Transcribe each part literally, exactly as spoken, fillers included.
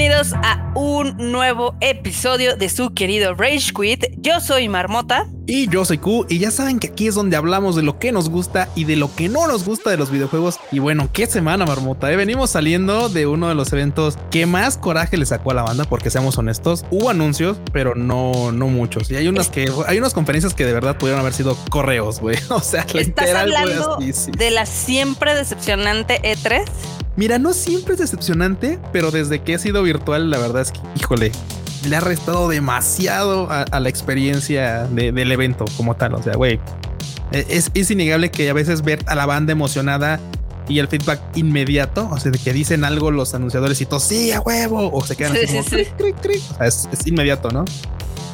Bienvenidos a un nuevo episodio de su querido Rage Quit. Yo soy Marmota. Y yo soy Q. Y ya saben que aquí es donde hablamos de lo que nos gusta y de lo que no nos gusta de los videojuegos. Y bueno, qué semana, Marmota, ¿eh? Venimos saliendo de uno de los eventos que más coraje le sacó a la banda, porque seamos honestos, hubo anuncios, pero no, no muchos. Y hay unas que hay unas conferencias que de verdad pudieron haber sido correos, güey. O sea, ¿estás hablando de la siempre decepcionante E tres? Mira, no siempre es decepcionante, pero desde que he sido virtual, la verdad es que, híjole, le ha restado demasiado a, a la experiencia de, del evento como tal. O sea, güey, es, es innegable que a veces ver a la banda emocionada y el feedback inmediato, o sea, de que dicen algo los anunciadores y todo, sí, a huevo, o se quedan así como cric, cric, cric. O sea, es, es inmediato, ¿no?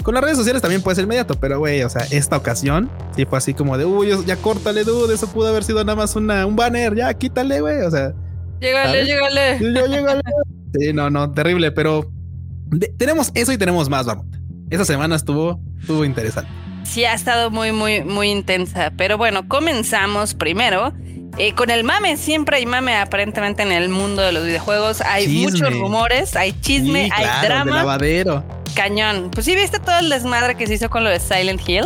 Con las redes sociales también puede ser inmediato, pero güey, o sea, esta ocasión sí fue así como de, uy, ya córtale, dude, eso pudo haber sido nada más una, un banner, ya quítale, güey, o sea. Llegale, llegale. Yo, llegale. Sí, no, no, terrible, pero de, tenemos eso y tenemos más, vamos. Esa semana estuvo, estuvo interesante. Sí, ha estado muy, muy, muy intensa. Pero bueno, comenzamos primero eh, con el mame. Siempre hay mame aparentemente en el mundo de los videojuegos. Hay chisme. Muchos rumores, hay chisme, sí, hay claro, drama. De lavadero. Cañón. Pues sí, ¿viste todo el desmadre que se hizo con lo de Silent Hill?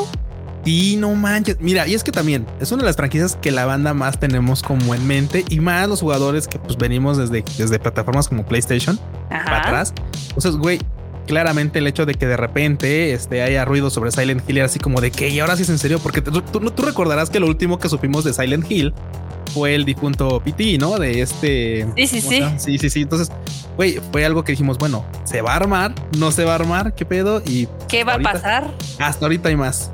Sí, no manches. Mira, y es que también es una de las franquicias que la banda más tenemos como en mente, y más los jugadores que pues venimos desde, desde plataformas como PlayStation. Ajá. Para atrás. Entonces, güey, claramente el hecho de que de repente este, haya ruido sobre Silent Hill era así como de que, y ahora sí es en serio, porque tú, tú, tú recordarás que lo último que supimos de Silent Hill fue el difunto P T, ¿no? De este... Sí, sí, sí. Sí, sí, sí. Entonces, güey, fue algo que dijimos, bueno, ¿se va a armar? ¿No se va a armar? ¿Qué pedo? ¿Y qué va ahorita, a pasar? Hasta ahorita hay más.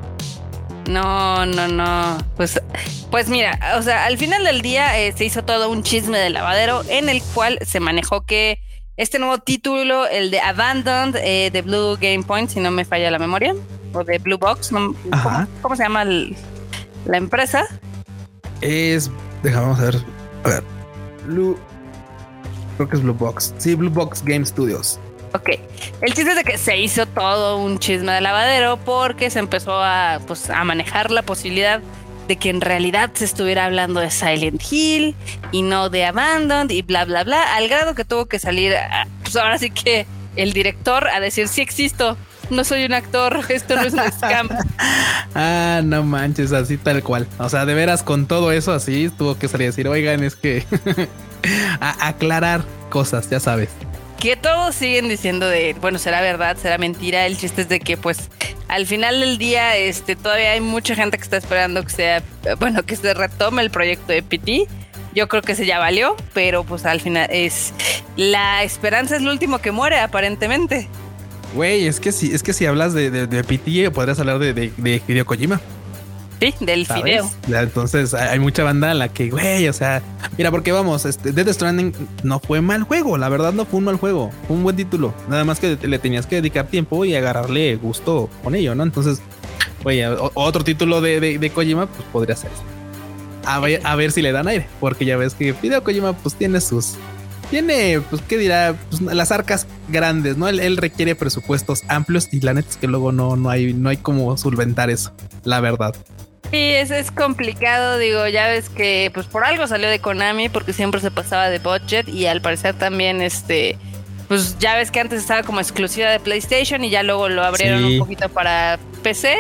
No, no, no. Pues, pues mira, o sea, al final del día eh, se hizo todo un chisme de lavadero en el cual se manejó que este nuevo título, el de Abandoned, eh, de Blue Game Point, si no me falla la memoria, o de Blue Box, no, ¿cómo, ¿cómo se llama el, la empresa? Es, déjame ver, a ver, Blue, creo que es Blue Box, sí, Blue Box Game Studios. Ok, el chiste es de que se hizo todo un chisme de lavadero porque se empezó a, pues, a manejar la posibilidad de que en realidad se estuviera hablando de Silent Hill y no de Abandoned y bla, bla, bla, al grado que tuvo que salir, pues ahora sí que el director a decir, sí existo, no soy un actor, esto no es un scam. Ah, no manches, así tal cual. O sea, de veras con todo eso así tuvo que salir a decir, oigan, es que a aclarar cosas, ya sabes. Que todos siguen diciendo de, bueno, será verdad, será mentira. El chiste es de que, pues, al final del día, este, todavía hay mucha gente que está esperando que sea, bueno, que se retome el proyecto de P T. Yo creo que se ya valió, pero pues al final es la esperanza es lo último que muere, aparentemente. Güey, es que si, es que si hablas de, de, de P T, podrías hablar de, de, de Hideo Kojima. Sí, del ¿sabes? Fideo. Entonces hay mucha banda a la que, güey, o sea, mira, porque vamos, este Dead Stranding no fue mal juego, la verdad no fue un mal juego, fue un buen título, nada más que le tenías que dedicar tiempo y agarrarle gusto con ello, ¿no? Entonces, güey, otro título de, de, de Kojima, pues podría ser. A ver, a ver si le dan aire, porque ya ves que Hideo Kojima pues tiene sus... Tiene, pues, ¿qué dirá? Pues, las arcas grandes, ¿no? Él, él requiere presupuestos amplios y la neta es que luego no, no hay, no hay cómo solventar eso, la verdad. Sí, eso es complicado, digo, ya ves que pues por algo salió de Konami porque siempre se pasaba de budget y al parecer también este, pues ya ves que antes estaba como exclusiva de PlayStation y ya luego lo abrieron sí. Un poquito para P C.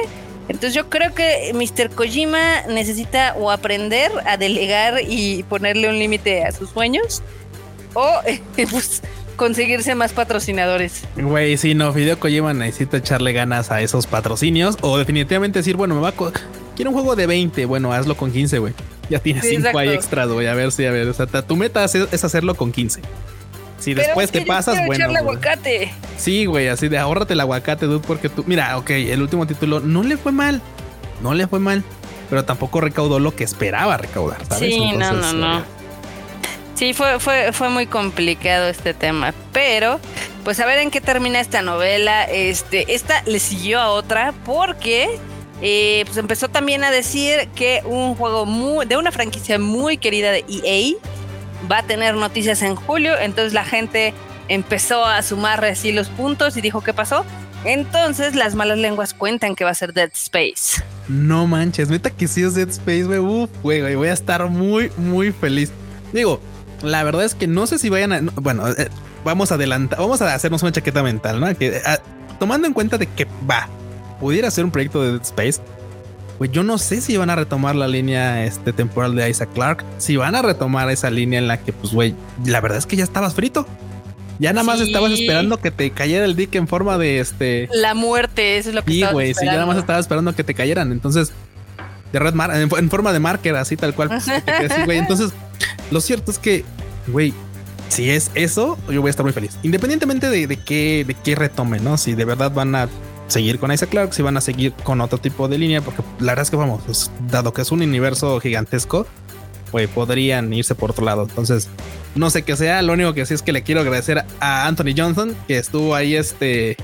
Entonces yo creo que mister Kojima necesita o aprender a delegar y ponerle un límite a sus sueños o pues conseguirse más patrocinadores. Güey, sí, no, Hideo Kojima necesita echarle ganas a esos patrocinios o definitivamente decir, bueno, me va a... Co- Quiero un juego de veinte, bueno, hazlo con quince, güey. Ya tienes sí, cinco ahí extras, güey. A ver si, sí, a ver, o sea, tu meta es, es hacerlo con quince. Si pero después te pasas, bueno. Echarle aguacate. Sí, güey, así de ahórrate el aguacate, dude, porque tú. Mira, ok, el último título no le fue mal. No le fue mal, pero tampoco recaudó lo que esperaba recaudar, ¿sabes? Sí, entonces, no, no, no. Eh, sí, fue, fue, fue muy complicado este tema, pero pues a ver en qué termina esta novela. Este, esta le siguió a otra porque. Eh, pues empezó también a decir que un juego muy, de una franquicia muy querida de E A va a tener noticias en julio, entonces la gente empezó a sumar así los puntos y dijo ¿qué pasó? Entonces las malas lenguas cuentan que va a ser Dead Space. No manches, neta que sí es Dead Space, güey, uf, güey, voy a estar muy, muy feliz. Digo, la verdad es que no sé si vayan a, bueno, eh, vamos a adelantar, vamos a hacernos una chaqueta mental, ¿no? Que, a, tomando en cuenta de que va, pudiera ser un proyecto de Dead Space, pues yo no sé si van a retomar la línea este, temporal de Isaac Clarke, si van a retomar esa línea en la que, pues, güey, la verdad es que ya estabas frito. Ya nada más sí. estabas esperando que te cayera el dick en forma de este... La muerte, eso es lo que sí, estabas wey, esperando. Sí, güey, sí, ya nada más estabas esperando que te cayeran. Entonces, de red mar- en, en forma de marker, así tal cual. Pues, así, entonces, lo cierto es que, güey, si es eso, yo voy a estar muy feliz. Independientemente de, de qué de qué retomen, ¿no? Si de verdad van a seguir con Isaac Clarke, si van a seguir con otro tipo de línea, porque la verdad es que, vamos, pues, dado que es un universo gigantesco, pues podrían irse por otro lado. Entonces... No sé qué sea, lo único que sí es que le quiero agradecer a Anthony Johnson, que estuvo ahí este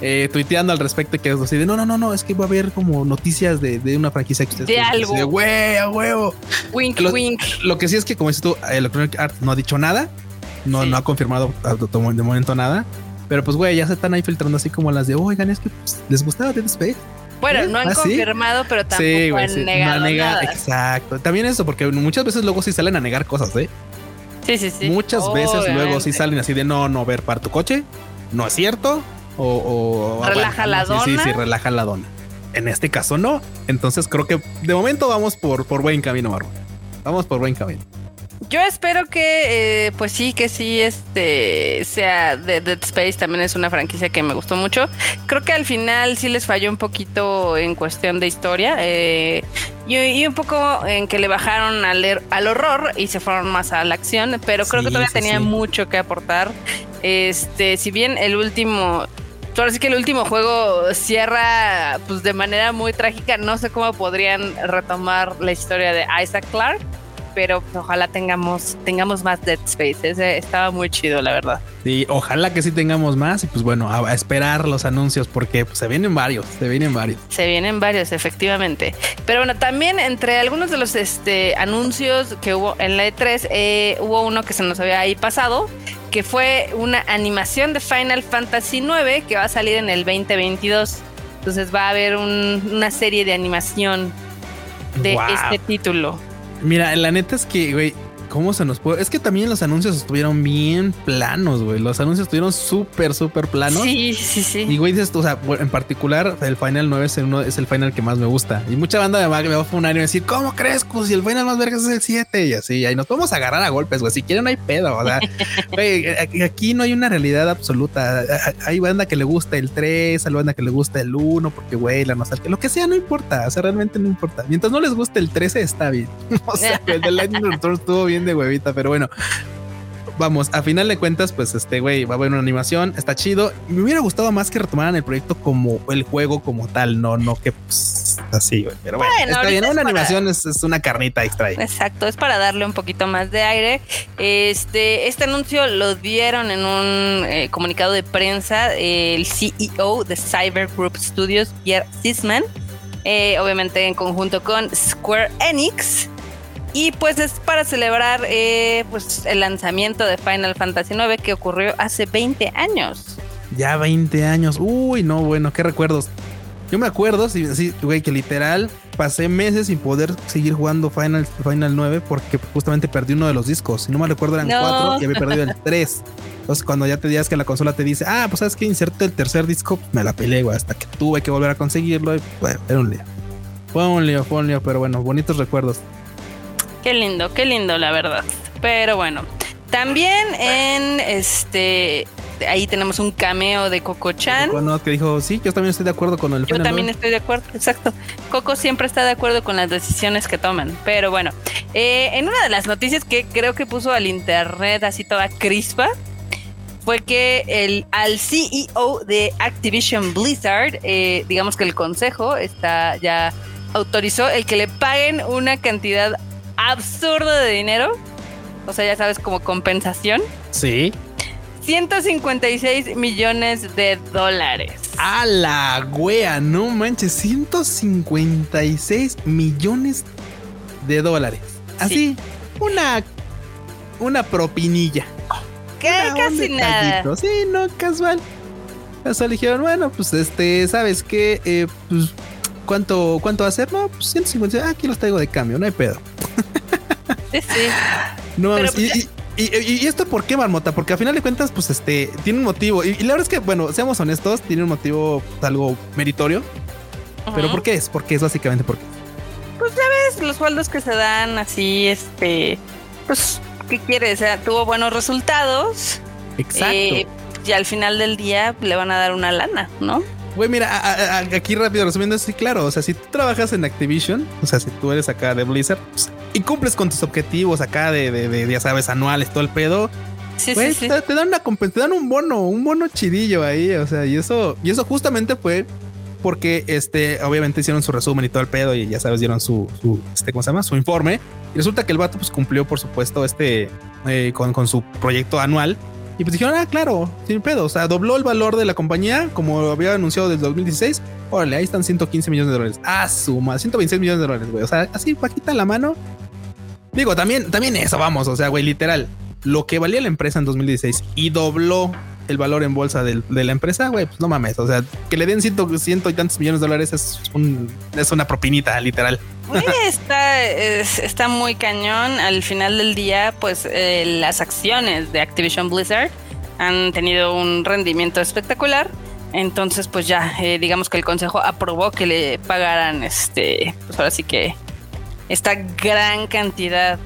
eh, tuiteando al respecto, que es así de no, no, no, no, es que va a haber como noticias de, de una franquicia que de algo. De huevo, huevo. Wink, lo, wink. Lo que sí es que, como dices tú, Electronic Arts no ha dicho nada, no, sí. no ha confirmado de momento nada, pero pues, güey, ya se están ahí filtrando así como las de, oigan, es que pues, les gustaba Dead Space. Bueno, no han ¿Ah, confirmado, sí? pero tampoco sí, güey, han sí. negado no nega, nada. Exacto. También eso, porque muchas veces luego sí salen a negar cosas, ¿eh? Sí, sí, sí. Muchas oh, veces obviamente. Luego sí salen así de no, no, ver, para tu coche, no es cierto, o... o relaja bueno, la dona. Sí, sí, sí, relaja la dona. En este caso no, entonces creo que de momento vamos por, por buen camino, Marmota. Vamos por buen camino. Yo espero que, eh, pues sí, que sí, este, sea de Dead Space, también es una franquicia que me gustó mucho. Creo que al final sí les falló un poquito en cuestión de historia, eh, y, y un poco en que le bajaron al, al horror y se fueron más a la acción, pero creo sí, que todavía sí, tenía sí. mucho que aportar. Este, si bien el último... Ahora sí que el último juego cierra pues de manera muy trágica, no sé cómo podrían retomar la historia de Isaac Clarke, pero pues, ojalá tengamos tengamos más Dead Space. Ese estaba muy chido, la verdad. Sí, ojalá que sí tengamos más. Y pues bueno, a, a esperar los anuncios, porque pues, se vienen varios, se vienen varios. Se vienen varios, efectivamente. Pero bueno, también entre algunos de los este, anuncios que hubo en la E tres, eh, hubo uno que se nos había ahí pasado, que fue una animación de Final Fantasy nueve que va a salir en el veinte veintidós. Entonces va a haber un, una serie de animación de wow. este título. Mira, la neta es que, güey, ¿cómo se nos puede...? Es que también los anuncios estuvieron bien planos, güey. Los anuncios estuvieron súper, súper planos. Sí, sí, sí. Y, güey, dices tú, o sea, en particular, el Final nueve es el, uno, es el Final que más me gusta. Y mucha banda me va, me va a funar y me va a decir, ¿cómo crees, Cus? Si el Final más vergas es el siete. Y así, ahí nos vamos a agarrar a golpes, güey. Si quieren, no hay pedo, o sea. Güey, aquí no hay una realidad absoluta. Hay banda que le gusta el tres, hay banda que le gusta el uno, porque, güey, la nostalgia, lo que sea, no importa. O sea, realmente no importa. Mientras no les guste el trece, está bien. O sea, el de Lightning Return estuvo bien de huevita, pero bueno, vamos, a final de cuentas, pues este güey va a haber una animación, está chido. Me hubiera gustado más que retomaran el proyecto como el juego como tal, no, no que pues, así, güey, pero bueno, bueno está bien, es una para... animación es, es una carnita extra ahí. Exacto, es para darle un poquito más de aire. Este, este anuncio lo dieron en un eh, comunicado de prensa el C E O de Cyber Group Studios, Pierre Sisman, eh, obviamente en conjunto con Square Enix. Y pues es para celebrar eh, pues el lanzamiento de Final Fantasy nueve que ocurrió hace veinte años. Ya veinte años. Uy, no, bueno, qué recuerdos. Yo me acuerdo, sí, sí, güey, que literal pasé meses sin poder seguir jugando Final, Final nueve porque justamente perdí uno de los discos. Si no me recuerdo eran no. cuatro y había perdido el tres. Entonces cuando ya te digas que la consola te dice, ah, pues sabes que inserte el tercer disco, me la peleé, güey, hasta que tuve que volver a conseguirlo. Y, bueno, era un lío. Fue un lío, fue un lío, pero bueno, bonitos recuerdos. Qué lindo, qué lindo, la verdad. Pero bueno, también en este... Ahí tenemos un cameo de Coco-chan. Bueno, que dijo, sí, yo también estoy de acuerdo con el Yo Final también nueve. Estoy de acuerdo, exacto. Coco siempre está de acuerdo con las decisiones que toman. Pero bueno, eh, en una de las noticias que creo que puso al internet así toda crispa, fue que el, al C E O de Activision Blizzard, eh, digamos que el consejo está ya autorizó el que le paguen una cantidad absurdo de dinero, o sea, ya sabes, como compensación. Sí. ciento cincuenta y seis millones de dólares. ¡A la wea! No manches, ciento cincuenta y seis millones de dólares. Así, sí. una, una propinilla. ¿Qué? Una, casi nada. Sí, no, casual. Casual dijeron, bueno, pues este, ¿sabes qué? Eh, pues, ¿cuánto, ¿cuánto va a ser? No, pues ciento cincuenta y seis. Ah, aquí los traigo de cambio, no hay pedo. Sí, sí. No, pero, y, y, Y, y, y esto ¿por qué, Marmota? Porque al final de cuentas, pues este, tiene un motivo. Y, y la verdad es que, bueno, seamos honestos, tiene un motivo algo meritorio. Uh-huh. Pero ¿por qué es? ¿Por qué es? Básicamente, ¿por qué? Pues ya ves, los sueldos que se dan así, este, pues, ¿qué quieres? O sea, tuvo buenos resultados. Exacto. Eh, y al final del día le van a dar una lana, ¿no? Güey, mira, a, a, aquí rápido resumiendo, sí, claro, o sea, si tú trabajas en Activision, o sea, si tú eres acá de Blizzard, pues, y cumples con tus objetivos acá de, de, de, ya sabes, anuales, todo el pedo, sí, güey, sí, te, sí. te dan una compensación, te dan un bono, un bono chidillo ahí, o sea, y eso, y eso justamente fue porque, este, obviamente hicieron su resumen y todo el pedo y ya sabes, dieron su, su este, ¿cómo se llama? Su informe, y resulta que el vato, pues, cumplió, por supuesto, este, eh, con, con su proyecto anual. Y pues dijeron, ah, claro, sin pedo. O sea, dobló el valor de la compañía, como había anunciado desde dos mil dieciséis. Órale, ahí están ciento quince millones de dólares. Ah, suma, ciento veintiséis millones de dólares, güey. O sea, así, bajita la mano. Digo, también, también eso, vamos. O sea, güey, literal. Lo que valía la empresa en dos mil dieciséis y dobló el valor en bolsa de, de la empresa, güey, pues no mames. O sea, que le den ciento, ciento y tantos millones de dólares es, un, es una propinita, literal. Güey, está, es, está muy cañón. Al final del día, pues eh, las acciones de Activision Blizzard han tenido un rendimiento espectacular. Entonces, pues ya, eh, digamos que el consejo aprobó que le pagaran, este, pues ahora sí que esta gran cantidad.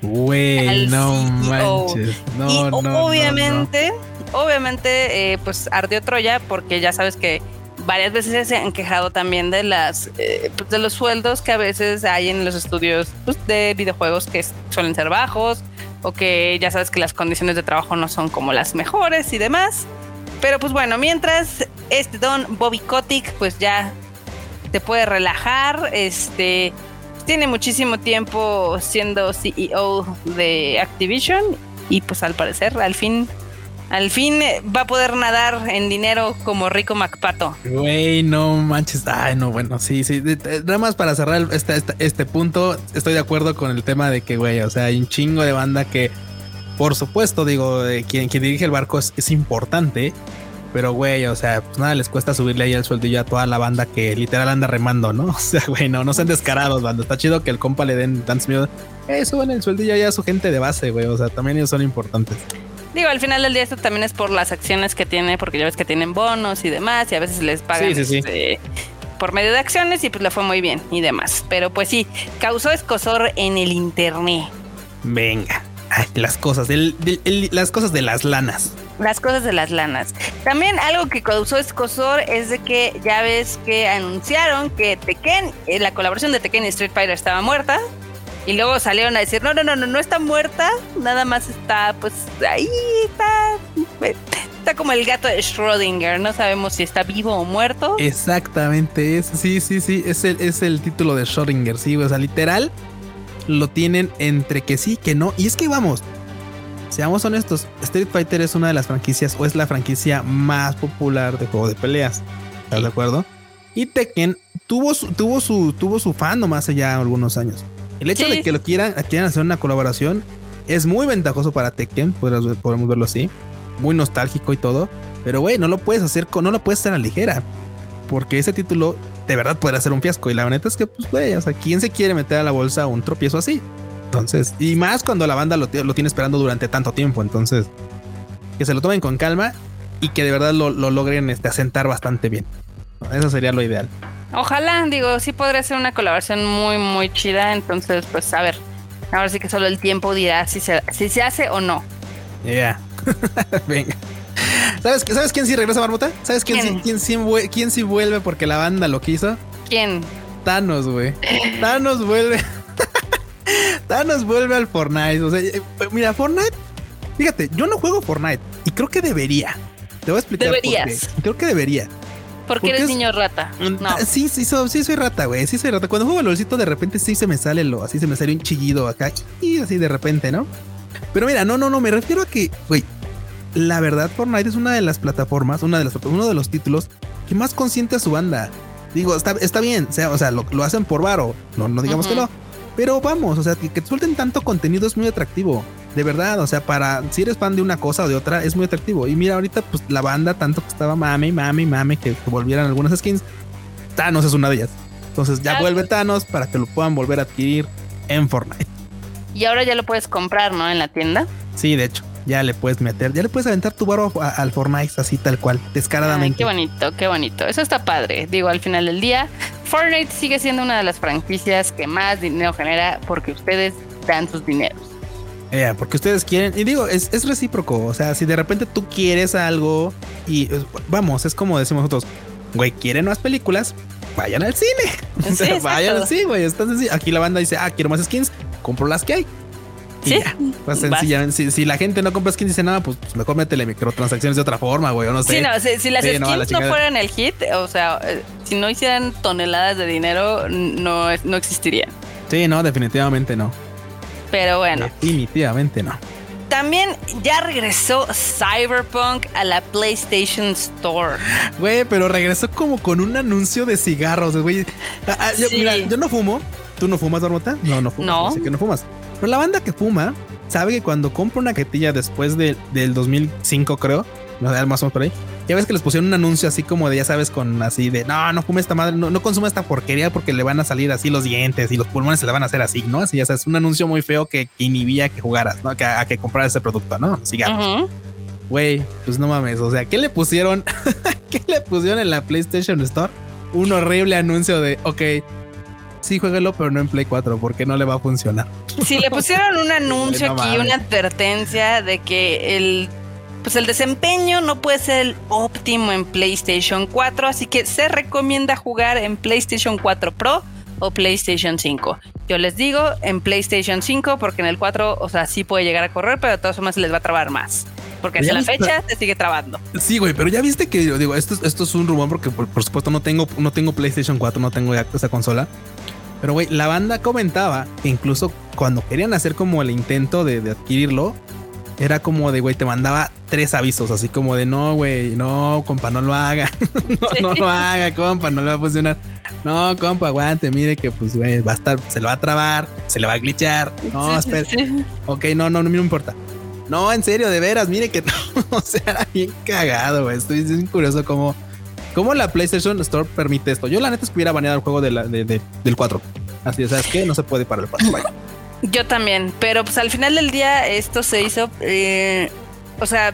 Güey, no manches. No, y no, obviamente, no, no. obviamente, eh, pues ardió Troya porque ya sabes que varias veces se han quejado también de las eh, pues de los sueldos que a veces hay en los estudios pues, de videojuegos que suelen ser bajos o que ya sabes que las condiciones de trabajo no son como las mejores y demás. Pero pues bueno, mientras este don Bobby Kotick pues ya se puede relajar, este tiene muchísimo tiempo siendo C E O de Activision y pues al parecer al fin Al fin va a poder nadar en dinero como Rico MacPato. Güey, no manches. Ay, no, bueno, sí, sí. Nada más para cerrar este, este, este punto, estoy de acuerdo con el tema de que, güey, o sea, hay un chingo de banda que, por supuesto, digo, eh, quien, quien dirige el barco es, es importante, pero, güey, o sea, pues nada, les cuesta subirle ahí el sueldillo a toda la banda que literal anda remando, ¿no? O sea, güey, no, no sean descarados, banda. Está chido que el compa le den tantos miedos. Eh, suban el sueldillo ya a su gente de base, güey. O sea, también ellos son importantes. Digo, al final del día esto también es por las acciones que tiene, porque ya ves que tienen bonos y demás, y a veces les pagan sí, sí, sí. Este, por medio de acciones y pues le fue muy bien y demás. Pero pues sí, causó escozor en el internet. Venga, ay, las cosas, el, el, el, las cosas de las lanas. Las cosas de las lanas. También algo que causó escozor es de que ya ves que anunciaron que Tekken, eh, la colaboración de Tekken y Street Fighter estaba muerta. Y luego salieron a decir, no, no, no, no, no está muerta, nada más está, pues, ahí está, está como el gato de Schrödinger, no sabemos si está vivo o muerto. Exactamente, es, sí, sí, sí, es el, es el título de Schrödinger, sí, o sea, literal, lo tienen entre que sí, que no, y es que vamos, seamos honestos, Street Fighter es una de las franquicias, o es la franquicia más popular de juego de peleas, ¿estás de acuerdo? Y Tekken tuvo su, tuvo su, tuvo su fandom hace ya algunos años. El hecho sí. de que lo quieran, quieran hacer una colaboración es muy ventajoso para Tekken, podemos, podemos verlo así, muy nostálgico y todo, pero güey, no lo puedes hacer con, no lo puedes hacer a la ligera, porque ese título de verdad podrá ser un fiasco y la neta es que pues güey, o sea, ¿quién se quiere meter a la bolsa un tropiezo así? Entonces, y más cuando la banda lo, lo tiene esperando durante tanto tiempo, entonces que se lo tomen con calma y que de verdad lo, lo logren este, asentar bastante bien. Eso sería lo ideal. Ojalá, digo, sí podría ser una colaboración muy, muy chida. Entonces, pues, a ver, ahora sí que solo el tiempo dirá si se, si se hace o no. Ya, yeah. Venga. ¿Sabes, ¿Sabes quién sí regresa, Marmota? ¿Sabes quién, ¿Quién? Sí, quién, sí, quién sí vuelve porque la banda lo quiso? ¿Quién? Thanos, güey. Thanos vuelve. Thanos vuelve al Fortnite. O sea, mira, Fortnite, fíjate, yo no juego Fortnite y creo que debería. Te voy a explicar. Deberías. Por qué. Creo que debería. Porque, Porque eres niño rata. No. Sí, sí, so, sí soy rata, güey. Sí soy rata. Cuando juego LOLcito, de repente sí se me sale lo, así se me sale un chillido acá. Y así de repente, ¿no? Pero mira, no, no, no, me refiero a que, güey, la verdad, Fortnite es una de las plataformas, una de las, uno de los títulos que más consiente a su banda. Digo, está, está bien, o sea, o sea lo, lo hacen por varo. No, no digamos uh-huh. que no. Pero vamos, o sea, que, que suelten tanto contenido es muy atractivo. De verdad, o sea, para si eres fan de una cosa o de otra, es muy atractivo. Y mira, ahorita, pues la banda, tanto que estaba mame, mame, mame, que, que volvieran algunas skins. Thanos es una de ellas. Entonces ya vuelve Thanos para que lo puedan volver a adquirir en Fortnite. Y ahora ya lo puedes comprar, ¿no? En la tienda. Sí, de hecho, ya le puedes meter, ya le puedes aventar tu barro al Fortnite así tal cual, descaradamente. Ay, qué bonito, qué bonito. Eso está padre. Digo, al final del día, Fortnite sigue siendo una de las franquicias que más dinero genera porque ustedes dan sus dineros. Eh, porque ustedes quieren, y digo, es, es recíproco. O sea, si de repente tú quieres algo y vamos, es como decimos nosotros, güey, quieren más películas, vayan al cine. Sí, o sea, vayan al cine, güey. Aquí la banda dice, ah, quiero más skins, compro las que hay. Sí, pues sencillamente, si, si la gente no compra skins y dice nada, pues, pues mejor métele microtransacciones de otra forma, güey, o no sé. Sí, no, si, si las sí, skins no, la no fueran el hit, o sea, si no hicieran toneladas de dinero, no, no existiría. Sí, no, definitivamente no. Pero bueno. Definitivamente no. También ya regresó Cyberpunk a la PlayStation Store. Güey, pero regresó como con un anuncio de cigarros, güey. Ah, yo, sí. Mira, yo no fumo. ¿Tú no fumas, Marmota? No, no fumo. No. Así que no fumas. Pero la banda que fuma sabe que cuando compra una cajetilla después de, del dos mil cinco, creo, no sé, más o menos por ahí, ya ves que les pusieron un anuncio así como de, ya sabes, con así de, no, no fume esta madre, no, no consuma esta porquería porque le van a salir así los dientes y los pulmones se le van a hacer así, ¿no? Así, ya sabes, un anuncio muy feo que, que inhibía que jugaras, ¿no? Que, a que compraras ese producto, ¿no? Cigarros. Güey, uh-huh. Pues no mames, o sea, ¿qué le pusieron? ¿Qué le pusieron en la PlayStation Store? Un horrible anuncio de, ok... sí, juéguelo, pero no en Play cuatro, porque no le va a funcionar. Si le pusieron un anuncio no, aquí, una advertencia de que el, pues el desempeño no puede ser el óptimo en PlayStation cuatro, así que se recomienda jugar en PlayStation cuatro Pro o PlayStation cinco. Yo les digo en PlayStation cinco, porque en el cuatro, o sea, sí puede llegar a correr, pero de todas formas se les va a trabar más. Porque hasta la fecha se sigue trabando. Sí, güey, pero ya viste que, digo, esto, esto es un rumor porque, por, por supuesto, no tengo, no tengo PlayStation cuatro, no tengo ya esa consola. Pero, güey, la banda comentaba que incluso cuando querían hacer como el intento de, de adquirirlo, era como de, güey, te mandaba tres avisos, así como de, no, güey, no, compa, no lo haga. no, sí. no lo haga, compa, no le va a funcionar. No, compa, aguante, mire que, pues, güey, va a estar, se lo va a trabar, se le va a glitchar. No, sí, espera. Sí. Ok, no, no, no me importa. No, en serio, de veras, mire que no, o sea, era bien cagado, güey. Estoy bien curioso cómo, cómo la PlayStation Store permite esto. Yo la neta estuviera baneado el juego de la, de, de, del cuatro. Así de, ¿sabes qué? No se puede para el cuatro. Bye. Yo también, pero pues al final del día esto se hizo, eh, o sea,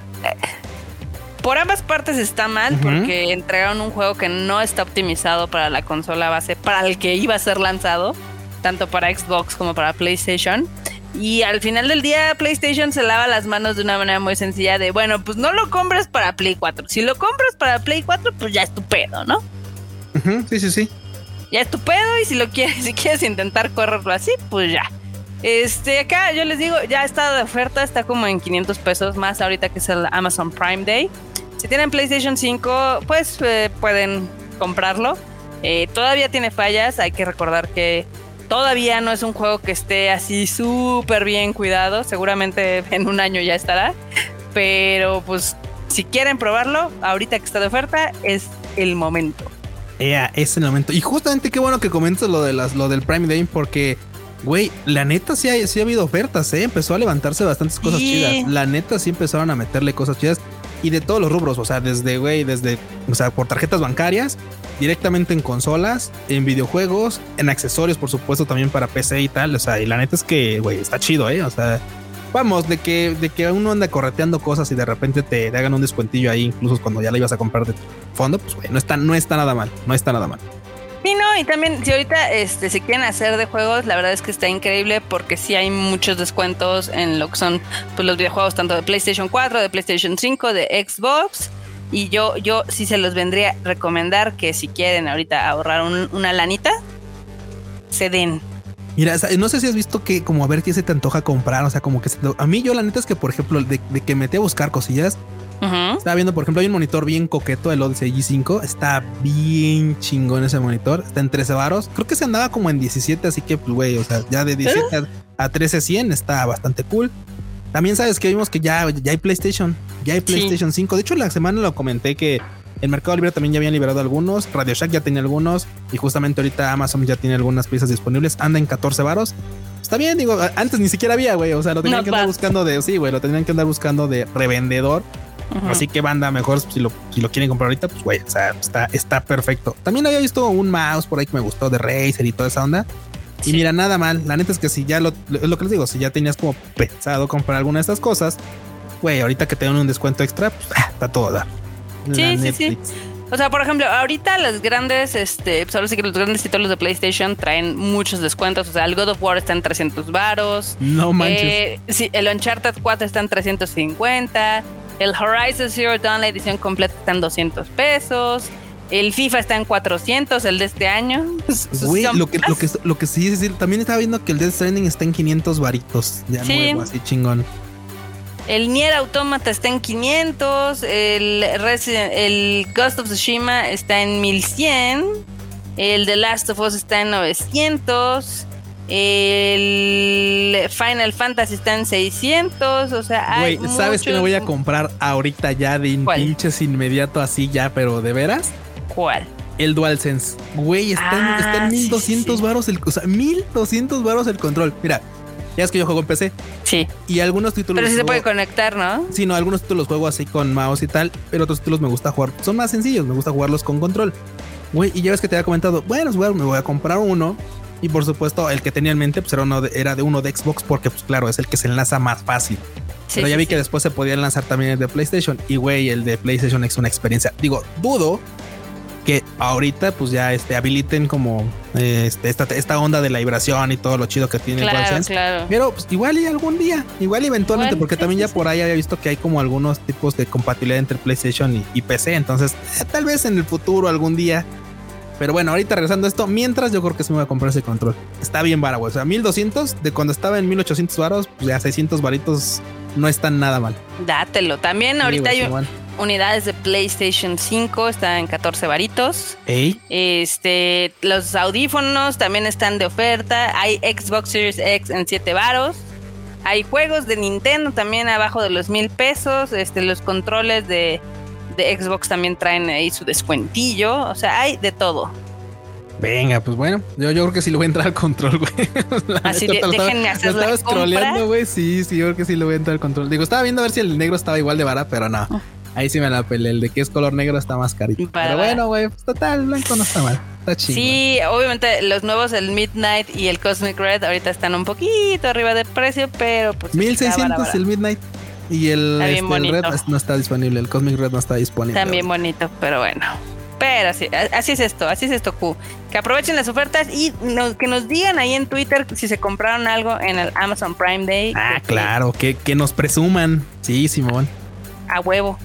por ambas partes está mal, uh-huh. Porque entregaron un juego que no está optimizado para la consola base, para el que iba a ser lanzado, tanto para Xbox como para PlayStation. Y al final del día PlayStation se lava las manos de una manera muy sencilla de, bueno, pues no lo compras para Play cuatro. Si lo compras para Play cuatro, pues ya es tu pedo, ¿no? Uh-huh, sí, sí, sí. Ya es tu pedo y si lo quieres, si quieres intentar correrlo así, pues ya. Este, acá yo les digo, ya está de oferta, está como en quinientos pesos más ahorita que es el Amazon Prime Day. Si tienen PlayStation cinco, pues eh, pueden comprarlo. Eh, todavía tiene fallas, hay que recordar que todavía no es un juego que esté así súper bien cuidado. Seguramente en un año ya estará. Pero pues si quieren probarlo, ahorita que está de oferta, es el momento. Yeah, es el momento. Y justamente qué bueno que comentas lo, de las, lo del Prime Day porque, güey, la neta sí ha, sí ha habido ofertas, ¿eh? Empezó a levantarse bastantes cosas sí. chidas. La neta sí empezaron a meterle cosas chidas. Y de todos los rubros, o sea, desde, güey, desde, o sea, por tarjetas bancarias, directamente en consolas, en videojuegos, en accesorios, por supuesto, también para P C y tal, o sea, y la neta es que, güey, está chido, ¿eh? O sea, vamos, de que, de que uno anda correteando cosas y de repente te, te hagan un descuentillo ahí, incluso cuando ya la ibas a comprar de fondo, pues, güey, no está, no está nada mal, no está nada mal. Sí, no, y también, si ahorita este, si quieren hacer de juegos, la verdad es que está increíble porque sí hay muchos descuentos en lo que son pues, los videojuegos tanto de PlayStation cuatro, de PlayStation cinco, de Xbox. Y yo, yo sí se los vendría a recomendar que si quieren ahorita ahorrar un, una lanita, se den. Mira, no sé si has visto que como a ver qué se te antoja comprar, o sea, como que se te... A mí yo la neta es que, por ejemplo, de, de que metí a buscar cosillas... Uh-huh. Estaba viendo, por ejemplo, hay un monitor bien coqueto, el Odyssey G cinco. Está bien chingón ese monitor. Está en trece varos. Creo que se andaba como en diecisiete, así que, pues, güey, o sea, ya de diecisiete ¿Eh? a trece cien está bastante cool. También sabes que vimos que ya, ya hay PlayStation. Ya hay PlayStation sí. cinco. De hecho, la semana lo comenté que en Mercado Libre también ya habían liberado algunos. Radio Shack ya tenía algunos. Y justamente ahorita Amazon ya tiene algunas piezas disponibles. Anda en catorce varos. Está bien, digo, antes ni siquiera había, güey. O sea, lo tenían no, que andar buscando de... Sí, güey, lo tenían que andar buscando de revendedor. Uh-huh. Así que banda, mejor si lo, si lo quieren comprar ahorita, pues güey, o sea, está, está perfecto. También había visto un mouse por ahí que me gustó de Razer y toda esa onda. Sí. Y mira, nada mal, la neta es que si ya lo, lo, lo que les digo, si ya tenías como pensado comprar alguna de estas cosas, güey, ahorita que te dan un descuento extra, pues, ah, está todo a dar. Sí, sí, sí. O sea, por ejemplo, ahorita las grandes, este, pues ahora sí que los grandes títulos de PlayStation traen muchos descuentos. O sea, el God of War está en trescientos varos. No manches. Eh, sí, el Uncharted cuatro está en trescientos cincuenta. El Horizon Zero Dawn, la edición completa, está en doscientos pesos. El FIFA está en cuatrocientos, el de este año. Güey, lo que, lo, que, lo que sí es decir, también estaba viendo que el Dead Stranding está en quinientos varitos. Ya sí. Nuevo, así chingón. El Nier Automata está en quinientos. El, Resident, el Ghost of Tsushima está en mil cien. El The Last of Us está en novecientos. El Final Fantasy está en seiscientos. O sea, hay güey, ¿sabes muchos... qué me voy a comprar ahorita ya de pinches inmediato así ya, pero de veras? ¿Cuál? El DualSense. Güey, está, ah, en, está en mil doscientos varos. Sí, sí. O sea, mil doscientos varos el control. Mira, ya es que yo juego en P C. Sí. Y algunos títulos... Pero sí juego, se puede conectar, ¿no? Sí, no, algunos títulos juego así con mouse y tal, pero otros títulos me gusta jugar. Son más sencillos, me gusta jugarlos con control. Güey, y ya ves que te había comentado, bueno, bueno, me voy a comprar uno. Y por supuesto, el que tenía en mente pues, era, uno de, era de uno de Xbox porque, pues claro, es el que se enlaza más fácil. Sí, pero ya sí, vi sí. que después se podía lanzar también el de PlayStation. Y, güey, el de PlayStation es una experiencia. Digo, dudo que ahorita pues ya este, habiliten como eh, este, esta, esta onda de la vibración y todo lo chido que tiene claro, DualSense. Claro. Pero pues, igual y algún día, igual y eventualmente, igual, porque sí, también sí, ya por ahí había visto que hay como algunos tipos de compatibilidad entre PlayStation y, y P C. Entonces, eh, tal vez en el futuro algún día... Pero bueno, ahorita regresando a esto, mientras yo creo que se me va a comprar ese control. Está bien barato, o sea, mil doscientos de cuando estaba en mil ochocientos varos, pues ya seiscientos varitos no están nada mal. Dátelo. También ahorita hay un, unidades de PlayStation cinco, están en catorce varitos. ¿Eh? Este, los audífonos también están de oferta. Hay Xbox Series X en siete varos. Hay juegos de Nintendo también abajo de los mil pesos. Este, los controles de... de Xbox también traen ahí su descuentillo. O sea, hay de todo. Venga, pues bueno, yo, yo creo que sí lo voy a entrar al control, güey. Así de, déjenme hacer la compra. Lo estaba scrolleando, güey. Sí, sí, yo creo que sí lo voy a entrar al control. Digo, estaba viendo a ver si el negro estaba igual de barato, pero no. Oh. Ahí sí me la peleé. El de que es color negro está más carito. Para. Pero bueno, güey, pues total, blanco no está mal. Está chido. Sí, obviamente los nuevos, el Midnight y el Cosmic Red, ahorita están un poquito arriba de precio, pero pues mil seiscientos el Midnight. Y el, este, el Red no está disponible, el Cosmic Red no está disponible. También bonito, pero bueno. Pero así, así es esto, así es esto, Q. Que aprovechen las ofertas y nos, que nos digan ahí en Twitter si se compraron algo en el Amazon Prime Day. Ah, claro, que, que nos presuman. Sí, Simón. A huevo.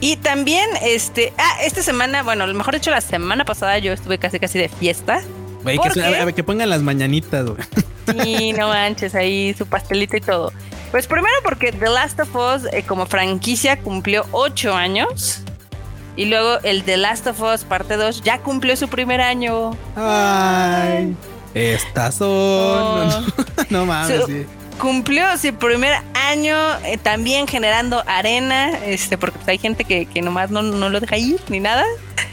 Y también, este, ah, esta semana, bueno, mejor dicho, la semana pasada yo estuve casi casi de fiesta. Wey, que, a ver, que pongan las mañanitas, güey. Sí, no manches, ahí su pastelito y todo. Pues primero porque The Last of Us eh, como franquicia cumplió ocho años. Y luego el The Last of Us parte dos ya cumplió su primer año. Ay, estas son... Oh. No, no, no mames, so, sí. Cumplió su primer año eh, también generando arena. este Porque hay gente que, que nomás no, no lo deja ir ni nada.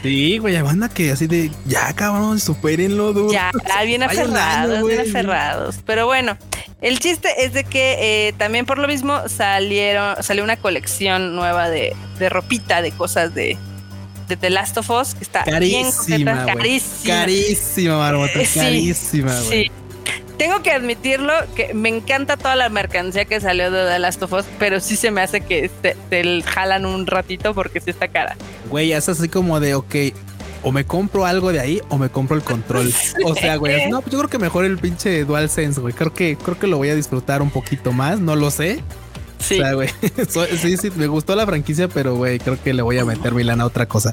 Sí, güey, banda que así de... Ya, cabrón, supérenlo, dude. Ya, bien aferrados, bien aferrados. Pero bueno... El chiste es de que eh, también por lo mismo salieron, salió una colección nueva de, de ropita, de cosas de, de The Last of Us, que está carísima, bien coqueta, carísima. Carísima, Marmota, eh, sí, carísima, güey. Sí. Tengo que admitirlo, que me encanta toda la mercancía que salió de The Last of Us, pero sí se me hace que te, te jalan un ratito porque sí está cara. Güey, es así como de, ok... O me compro algo de ahí o me compro el control. O sea, güey, no, pues yo creo que mejor el pinche DualSense, güey. Creo que, creo que lo voy a disfrutar un poquito más, no lo sé. Sí. O sea, güey, so, sí, sí, me gustó la franquicia, pero, güey, creo que le voy a meter vilana a otra cosa.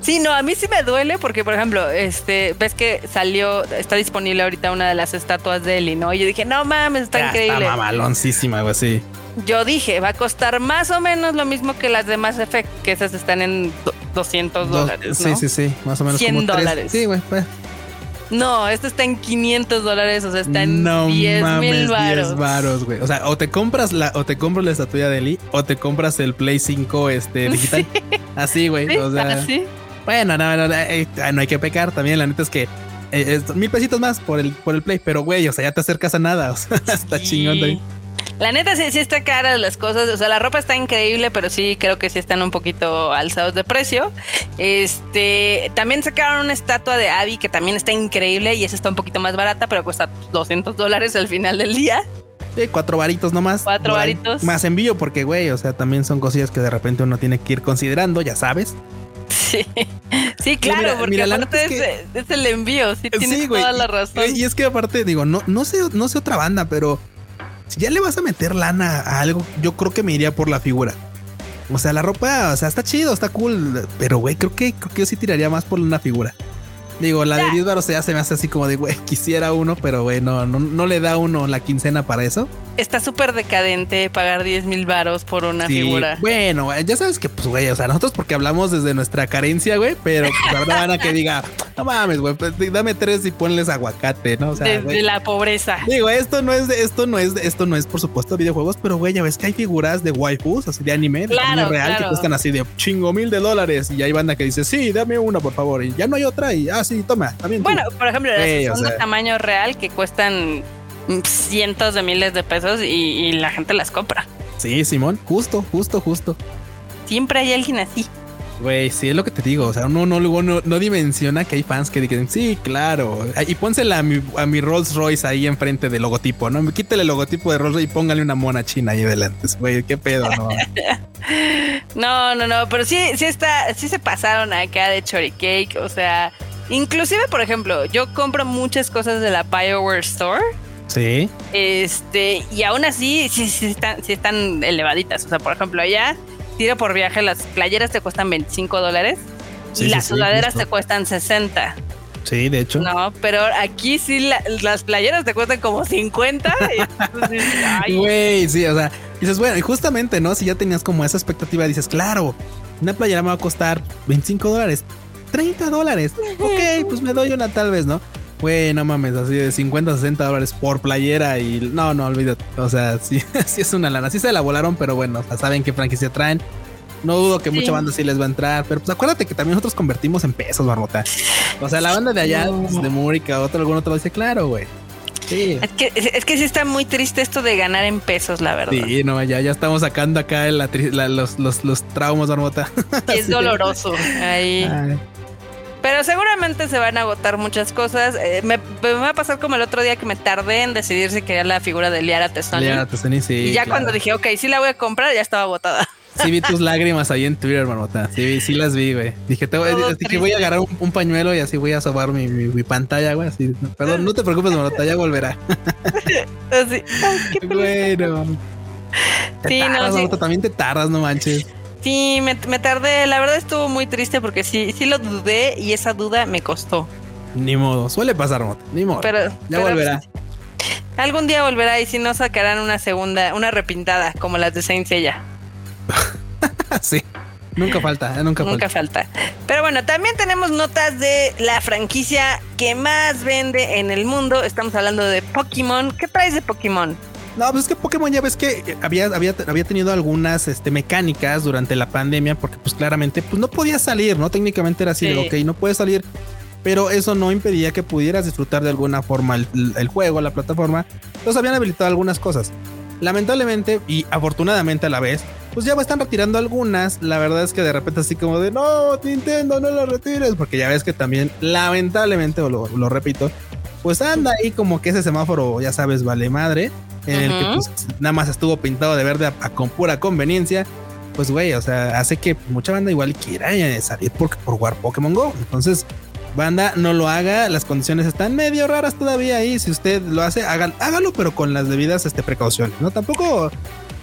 Sí, no, a mí sí me duele porque, por ejemplo, este, ves que salió, está disponible ahorita una de las estatuas de Ellie, ¿no? Y yo dije, no mames, está ya, increíble. Está mamaloncísima, güey, sí. Yo dije, va a costar más o menos lo mismo que las de Mass Effect, que esas están en doscientos dólares, ¿no? Sí, sí, sí, más o menos cien dólares. Sí, güey. Pues. No, esto está en quinientos dólares, o sea, está en no diez mil varos. diez varos, güey. O sea, o te compras la o te compras la estatuilla de Ellie o te compras el Play cinco este digital. Sí. Así, güey, sí, o sea. Así. Bueno, no, no, no, eh, no hay que pecar, también la neta es que eh, es, mil pesitos más por el por el Play, pero güey, o sea, ya te acercas a nada, o sea, sí. Está chingón ahí. La neta sí, sí está cara las cosas, o sea, la ropa está increíble, pero sí creo que sí están un poquito alzados de precio. Este, también sacaron una estatua de Abby que también está increíble y esa está un poquito más barata, pero cuesta doscientos dólares al final del día. Sí, cuatro varitos nomás. Cuatro varitos. Más envío porque, güey, o sea, también son cosillas que de repente uno tiene que ir considerando, ya sabes. Sí, sí, claro, mira, porque mira, aparte es, que, es, es el envío, sí, sí tienes, güey, toda la razón. Y es que aparte, digo, no, no sé, no sé otra banda, pero si ya le vas a meter lana a algo, yo creo que me iría por la figura. O sea, la ropa, o sea, está chido, está cool, pero, güey, creo que, creo que yo sí tiraría más por una figura. Digo, la ya. de diez baros, o sea, se me hace así como de, güey, quisiera uno, pero, güey, no, no, no le da uno la quincena para eso. Está súper decadente pagar diez mil baros por una sí, figura. Bueno, ya sabes que, pues, güey, o sea, nosotros porque hablamos desde nuestra carencia, güey, pero pues, la verdad van a que diga, no mames, güey, pues, dame tres y ponles aguacate, ¿no? O sea, desde güey, la pobreza. Digo, esto no es, de, esto no es, de, esto no es, por supuesto, videojuegos, pero, güey, ya ves que hay figuras de waifus, así de anime, de claro, anime real, claro, que cuestan así de chingo mil de dólares. Y hay banda que dice, sí, dame una, por favor, y ya no hay otra, y ah, sí, toma, también. Bueno, tú. Por ejemplo, las sí, son de sea. tamaño real que cuestan cientos de miles de pesos y, y la gente las compra. Sí, Simón, justo, justo, justo. Siempre hay alguien así. Güey, sí, es lo que te digo. O sea, uno no, no, no dimensiona que hay fans que dicen, sí, claro. Y pónsela a mi, a mi Rolls Royce ahí enfrente del logotipo, ¿no? Quítale el logotipo de Rolls Royce y póngale una mona china ahí delante. Güey, qué pedo, ¿no? no, no, no, pero sí, sí está, sí se pasaron acá de Choricake. O sea, inclusive, por ejemplo, yo compro muchas cosas de la BioWare Store. Sí. Este, y aún así, sí, sí, están, sí están elevaditas. O sea, por ejemplo, allá, tiro por viaje, las playeras te cuestan veinticinco dólares sí, y sí, las sudaderas sí, te cuestan sesenta. Sí, de hecho. No, pero aquí sí la, las playeras te cuestan como cincuenta. Güey, sí, o sea, dices, bueno, y justamente, ¿no? Si ya tenías como esa expectativa, dices, claro, una playera me va a costar veinticinco dólares, treinta dólares. Ok, pues me doy una tal vez, ¿no? Güey, no mames, así de cincuenta, sesenta dólares por playera y no, no, olvídate. O sea, sí, sí es una lana. Sí se la volaron, pero bueno, o sea, saben qué franquicia traen. No dudo que sí, mucha banda sí les va a entrar, pero pues acuérdate que también nosotros convertimos en pesos, Marmota. O sea, la banda de allá, no, pues, de Múrica, otro, algún otro dice, claro, güey. Sí. Es que, es que sí está muy triste esto de ganar en pesos, la verdad. Sí, no, ya, ya estamos sacando acá la, la, los, los, los traumas, Marmota. Es doloroso. Ahí. Ay. Pero seguramente se van a agotar muchas cosas. Eh, me, me va a pasar como el otro día que me tardé en decidir si quería la figura de Liara Tessoni. Liara Tessoni, sí. Y ya claro, cuando dije, ok, sí la voy a comprar, ya estaba agotada. Sí vi tus lágrimas ahí en Twitter, Marmota. Sí, sí las vi, güey. Dije, te voy, dije, voy a agarrar un, un pañuelo y así voy a sobar mi, mi, mi pantalla, güey. Así, no, perdón, no te preocupes, Marmota, ya volverá. Así. Ay, bueno. Te sí, tardas, no, sí. Marmota, también te tardas, no manches. Sí, me, me tardé, la verdad estuvo muy triste porque sí, sí lo dudé y esa duda me costó. Ni modo, suele pasar, ni modo. Pero, ya pero, volverá. Algún día volverá y si no sacarán una segunda, una repintada como las de Saint Seiya. Sí, nunca falta, nunca, nunca falta. Nunca falta. Pero bueno, también tenemos notas de la franquicia que más vende en el mundo. Estamos hablando de Pokémon. ¿Qué traes de Pokémon? No, pues es que Pokémon ya ves que había, había, había tenido algunas este, mecánicas durante la pandemia porque pues claramente pues no podía salir, ¿no? Técnicamente era así, sí, de, ok, no puedes salir, pero eso no impedía que pudieras disfrutar de alguna forma el, el juego, la plataforma. Entonces habían habilitado algunas cosas. Lamentablemente y afortunadamente a la vez, pues ya están retirando algunas. La verdad es que de repente así como de, no, Nintendo, no lo retires, porque ya ves que también lamentablemente, o lo, lo repito, pues anda ahí como que ese semáforo, ya sabes, vale madre, en uh-huh, el que pues nada más estuvo pintado de verde a, a, con pura conveniencia. Pues güey, o sea, hace que mucha banda igual quiera salir por, por jugar Pokémon Go. Entonces, banda, no lo haga. Las condiciones están medio raras todavía ahí. Si usted lo hace, hagan, hágalo, pero con las debidas este, precauciones, ¿no? Tampoco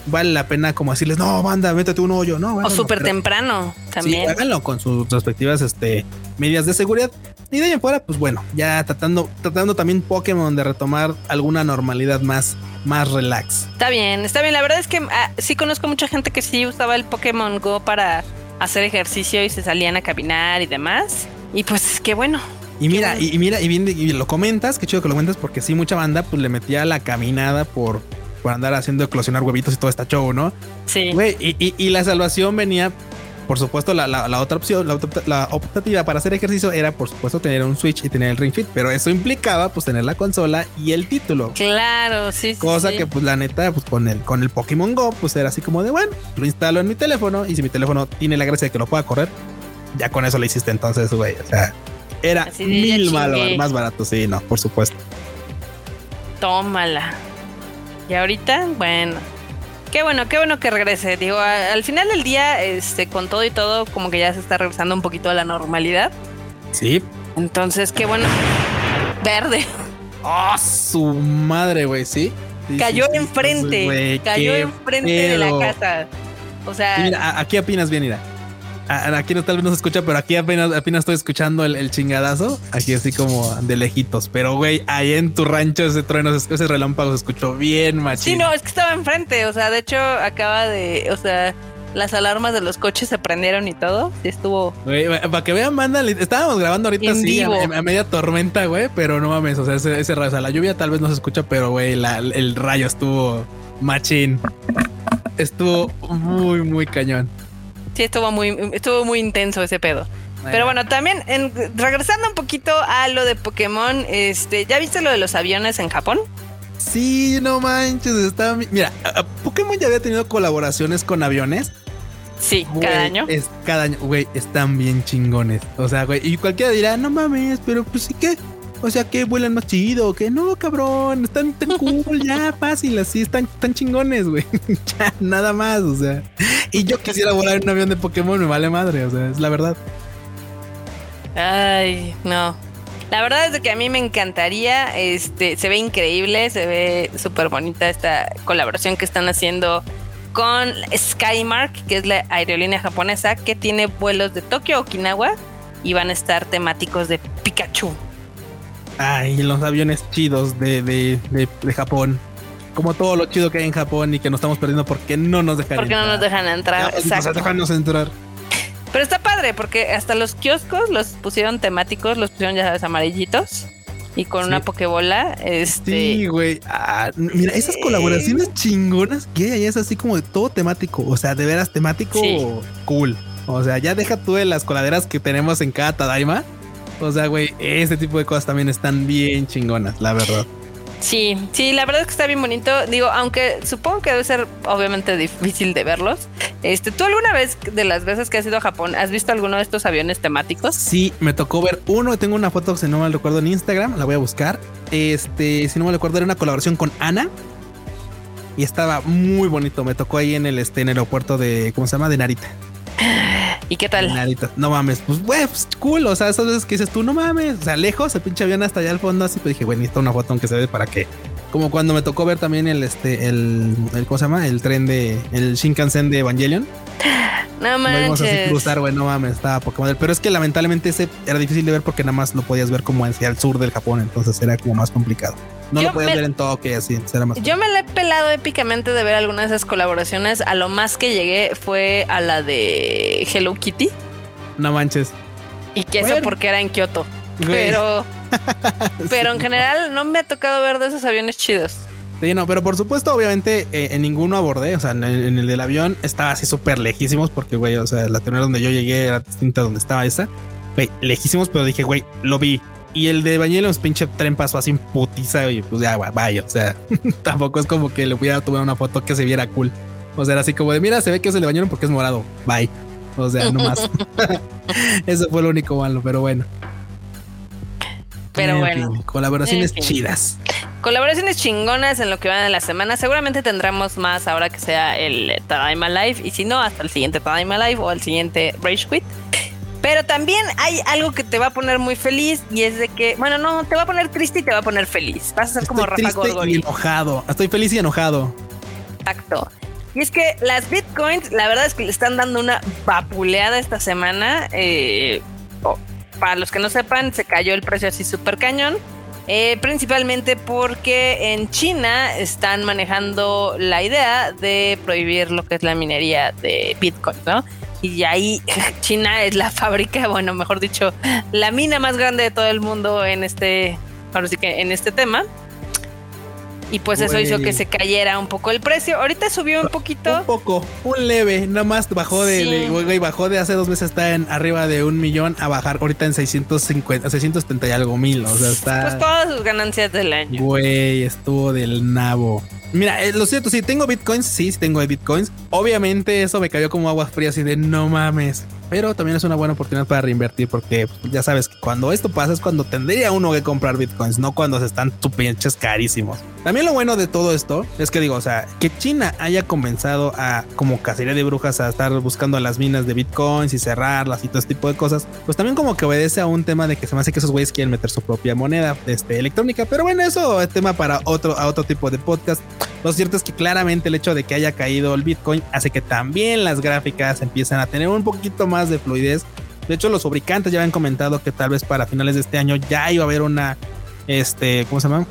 vale la pena como decirles, no, banda, métete un hoyo, ¿no? Bueno, o súper no, temprano también. Sí, háganlo con sus respectivas este, medidas de seguridad. Y de ahí en fuera, pues bueno, ya tratando, tratando también Pokémon de retomar alguna normalidad más, más relax. Está bien, está bien. La verdad es que ah, sí conozco mucha gente que sí usaba el Pokémon Go para hacer ejercicio y se salían a caminar y demás. Y pues qué bueno. Y mira, bueno. Y, y mira, y bien, y lo comentas, qué chido que lo comentas, porque sí, mucha banda pues le metía la caminada por, por andar haciendo eclosionar huevitos y todo este show, ¿no? Sí. Güey, y, y, y la salvación venía Por supuesto, la, la, la otra opción, la, la optativa para hacer ejercicio era, por supuesto, tener un Switch y tener el Ring Fit, pero eso implicaba, pues, tener la consola y el título. Claro, sí, cosa sí, que, pues, la neta, pues, con el, con el Pokémon Go, pues, era así como de, bueno, lo instalo en mi teléfono y si mi teléfono tiene la gracia de que lo pueda correr, ya con eso lo hiciste entonces, güey, o sea, era mil mal, más barato, sí, no, por supuesto. Tómala. Y ahorita, bueno... Qué bueno, qué bueno que regrese. Digo, a, al final del día, este, con todo y todo, como que ya se está regresando un poquito a la normalidad. Sí. Entonces, qué bueno. Verde. ¡Oh, su madre, güey! Sí. sí cayó sí, enfrente. Wey, cayó enfrente pedo. de la casa. O sea. Mira, aquí apenas bien, mira. Aquí no, tal vez no se escucha, pero aquí apenas, apenas estoy escuchando el, el chingadazo. Aquí así como de lejitos. Pero, güey, ahí en tu rancho ese trueno, ese relámpago se escuchó bien machín. Sí, no, es que estaba enfrente. O sea, de hecho, acaba de... O sea, las alarmas de los coches se prendieron y todo. Sí estuvo... Güey, para que vean, banda, estábamos grabando ahorita así a, a media tormenta, güey. Pero no mames, o sea, ese, ese rayo. O sea, la lluvia tal vez no se escucha, pero, güey, la, el rayo estuvo machín. Estuvo muy, muy cañón. Sí, estuvo muy, estuvo muy intenso ese pedo. Bueno. Pero bueno, también en, regresando un poquito a lo de Pokémon, este, ¿ya viste lo de los aviones en Japón? Sí, no manches, estaba... Mira, Pokémon ya había tenido colaboraciones con aviones. Sí, güey, cada año. Es, cada año, güey, están bien chingones. O sea, güey, y cualquiera dirá, no mames, pero pues sí que... O sea, que vuelan más chido, que no, cabrón, están tan cool, ya, fácil, así, están tan chingones, güey, ya, nada más, o sea. Y yo quisiera volar en un avión de Pokémon, me vale madre, o sea, es la verdad. Ay, no. La verdad es que a mí me encantaría, este, se ve increíble, se ve súper bonita esta colaboración que están haciendo con Skymark, que es la aerolínea japonesa que tiene vuelos de Tokio a Okinawa y van a estar temáticos de Pikachu. Ay, los aviones chidos de, de, de, de Japón. Como todo lo chido que hay en Japón y que nos estamos perdiendo porque no nos dejan porque entrar. Porque no nos dejan entrar. No, exacto. Déjanos entrar. Pero está padre porque hasta los kioscos los pusieron temáticos, los pusieron, ya sabes, amarillitos y con sí. una pokebola. Este... Sí, güey. Ah, mira, esas eh... colaboraciones chingonas que hay es así como de todo temático. O sea, de veras temático sí. cool. O sea, ya deja tú de las coladeras que tenemos en cada Tadaima. O sea, güey, este tipo de cosas también están bien chingonas, la verdad. Sí, sí, la verdad es que está bien bonito. Digo, aunque supongo que debe ser obviamente difícil de verlos. Este, ¿tú alguna vez de las veces que has ido a Japón has visto alguno de estos aviones temáticos? Sí, me tocó ver uno. Tengo una foto, si no mal recuerdo, en Instagram. La voy a buscar. Este, si no mal recuerdo, era una colaboración con Ana. Y estaba muy bonito. Me tocó ahí en el, este, en el aeropuerto de, ¿cómo se llama? De Narita. ¿Y qué tal? Narita. No mames, pues, güey, pues, cool. O sea, esas veces que dices tú, no mames. O sea, lejos, el pinche avión hasta allá al fondo, así. Pues dije, güey, necesito una foto aunque se ve para qué. Como cuando me tocó ver también el, este, el, el ¿cómo se llama? El tren de, el Shinkansen de Evangelion. No mames. Lo vimos así cruzar, güey, no mames, estaba poca madre. Pero es que lamentablemente ese era difícil de ver porque nada más lo podías ver como hacia el sur del Japón. Entonces era como más complicado. No yo lo podías me, ver en Tokio, así, será más. Yo me la he pelado épicamente de ver algunas de esas colaboraciones. A lo más que llegué fue a la de Hello Kitty. No manches. Y que bueno, eso porque era en Kioto. Pero, pero en general no me ha tocado ver de esos aviones chidos. Sí, no, pero por supuesto, obviamente, eh, en ninguno abordé. O sea, en el, en el del avión estaba así súper lejísimos porque, güey, o sea, la terminal donde yo llegué era distinta donde estaba esa. Güey, lejísimos, pero dije, güey, lo vi. Y el de Evangelion, pinche tren pasó así en putiza y pues ya, vaya, o sea, tampoco es como que le pudiera tomar una foto que se viera cool. O sea, era así como de, mira, se ve que es el Evangelion porque es morado, bye. O sea, no más. Eso fue lo único malo, pero bueno. Pero en bueno. Fin, colaboraciones en fin. chidas. Colaboraciones chingonas en lo que van a la semana. Seguramente tendremos más ahora que sea el Tadaima Live. Y si no, hasta el siguiente Tadaima Live o el siguiente Rage Quit. Pero también hay algo que te va a poner muy feliz y es de que, bueno, no, te va a poner triste y te va a poner feliz. Vas a ser como Rafa Gorgori. Estoy enojado. Estoy feliz y enojado. Exacto. Y es que las Bitcoins, la verdad es que le están dando una vapuleada esta semana. Eh, oh, para los que no sepan, se cayó el precio así súper cañón. Eh, principalmente porque en China están manejando la idea de prohibir lo que es la minería de Bitcoin, ¿no? Y ahí China es la fábrica, bueno, mejor dicho, la mina más grande de todo el mundo en este, ahora sí que en este tema. Y pues eso Uy. hizo que se cayera un poco el precio. Ahorita subió un poquito. Un poco, un leve, nada más bajó de, sí. de, güey, bajó de hace dos meses, está en arriba de un millón a bajar ahorita en seiscientos cincuenta, seiscientos setenta y algo mil. O sea, está. Pues todas sus ganancias del año. Güey, estuvo del nabo. Mira, eh, lo cierto, si tengo bitcoins, sí, sí tengo bitcoins. Obviamente eso me cayó como agua fría, así de no mames. Pero también es una buena oportunidad para reinvertir, porque ya sabes que cuando esto pasa es cuando tendría uno que comprar bitcoins, no cuando se están tu pinches carísimos. También lo bueno de todo esto es que digo, o sea, que China haya comenzado a, como cacería de brujas, a estar buscando las minas de bitcoins y cerrarlas y todo este tipo de cosas, pues también como que obedece a un tema de que se me hace que esos güeyes quieren meter su propia moneda este, electrónica. Pero bueno, eso es tema para otro, a otro tipo de podcast. Lo cierto es que claramente el hecho de que haya caído el Bitcoin hace que también las gráficas empiezan a tener un poquito más de fluidez. De hecho, los fabricantes ya habían comentado que tal vez para finales de este año ya iba a haber una, este, ¿cómo se llama?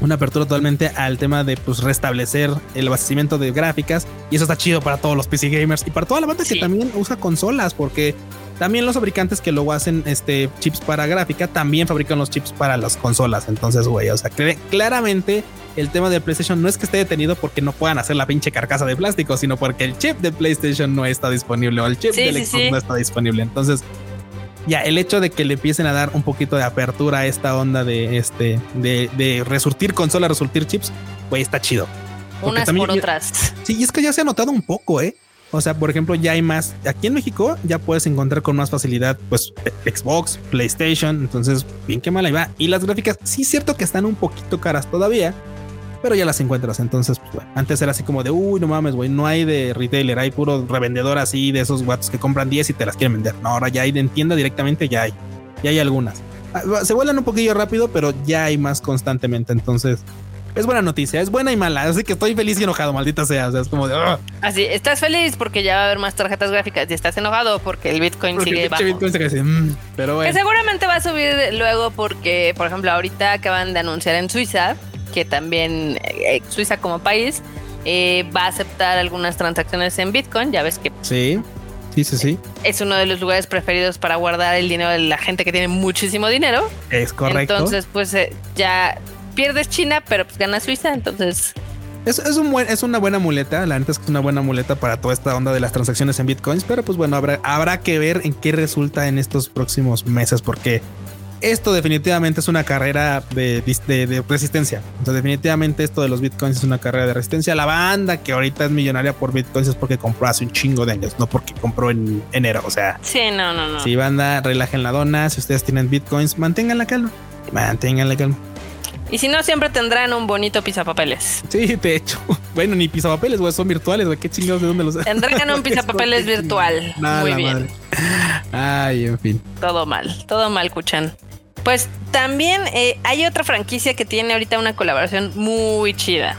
Una apertura totalmente al tema de pues restablecer el abastecimiento de gráficas, y eso está chido para todos los P C gamers y para toda la banda sí. que también usa consolas, porque también los fabricantes que luego hacen este chips para gráfica también fabrican los chips para las consolas. Entonces, güey, o sea, cl- claramente el tema del PlayStation no es que esté detenido porque no puedan hacer la pinche carcasa de plástico, sino porque el chip de PlayStation no está disponible, o el chip sí, del Xbox sí, sí. no está disponible. Entonces, ya el hecho de que le empiecen a dar un poquito de apertura a esta onda de este de, de resurtir consolas, resurtir chips, güey, está chido. Porque unas por otras. Ya, sí, y es que ya se ha notado un poco, ¿eh? O sea, por ejemplo, ya hay más. Aquí en México ya puedes encontrar con más facilidad, pues, Xbox, PlayStation. Entonces, bien que mal ahí va. Y las gráficas, sí es cierto que están un poquito caras todavía, pero ya las encuentras. Entonces, pues, bueno, antes era así como de, uy, no mames, güey, no hay de retailer, hay puro revendedor así de esos guatos que compran diez y te las quieren vender. No, ahora ya hay de en tienda directamente, ya hay. Ya hay algunas. Se vuelan un poquillo rápido, pero ya hay más constantemente. Entonces, es buena noticia, es buena y mala, así que estoy feliz y enojado, maldita sea. O sea, es como de... ¡Ugh! Así, estás feliz porque ya va a haber más tarjetas gráficas, y estás enojado porque el Bitcoin porque sigue el bajo. Bitcoin se crece, mmm, pero bueno. Que seguramente va a subir luego porque, por ejemplo, ahorita acaban de anunciar en Suiza, que también eh, Suiza como país eh, va a aceptar algunas transacciones en Bitcoin, ya ves que... Sí, sí, sí, sí. Es uno de los lugares preferidos para guardar el dinero de la gente que tiene muchísimo dinero. Es correcto. Entonces, pues eh, ya... pierdes China, pero pues gana Suiza, entonces... Es, es, un buen, es una buena muleta, la neta es que es una buena muleta para toda esta onda de las transacciones en bitcoins, pero pues bueno, habrá, habrá que ver en qué resulta en estos próximos meses, porque esto definitivamente es una carrera de, de, de resistencia. Entonces, definitivamente esto de los bitcoins es una carrera de resistencia. La banda que ahorita es millonaria por bitcoins es porque compró hace un chingo de años, no porque compró en enero, o sea... Sí, no, no, no. Si banda, relajen la dona, si ustedes tienen bitcoins, manténganla calma, manténganla calma. Y si no, siempre tendrán un bonito pizapapeles. Sí, de hecho. Bueno, ni pizapapeles, güey, son virtuales, güey. Qué chingados, ¿de dónde los...? Tendrán un pizapapeles virtual. Nada, muy bien. Madre. Ay, en fin. Todo mal, todo mal, Kuchan. Pues también eh, hay otra franquicia que tiene ahorita una colaboración muy chida.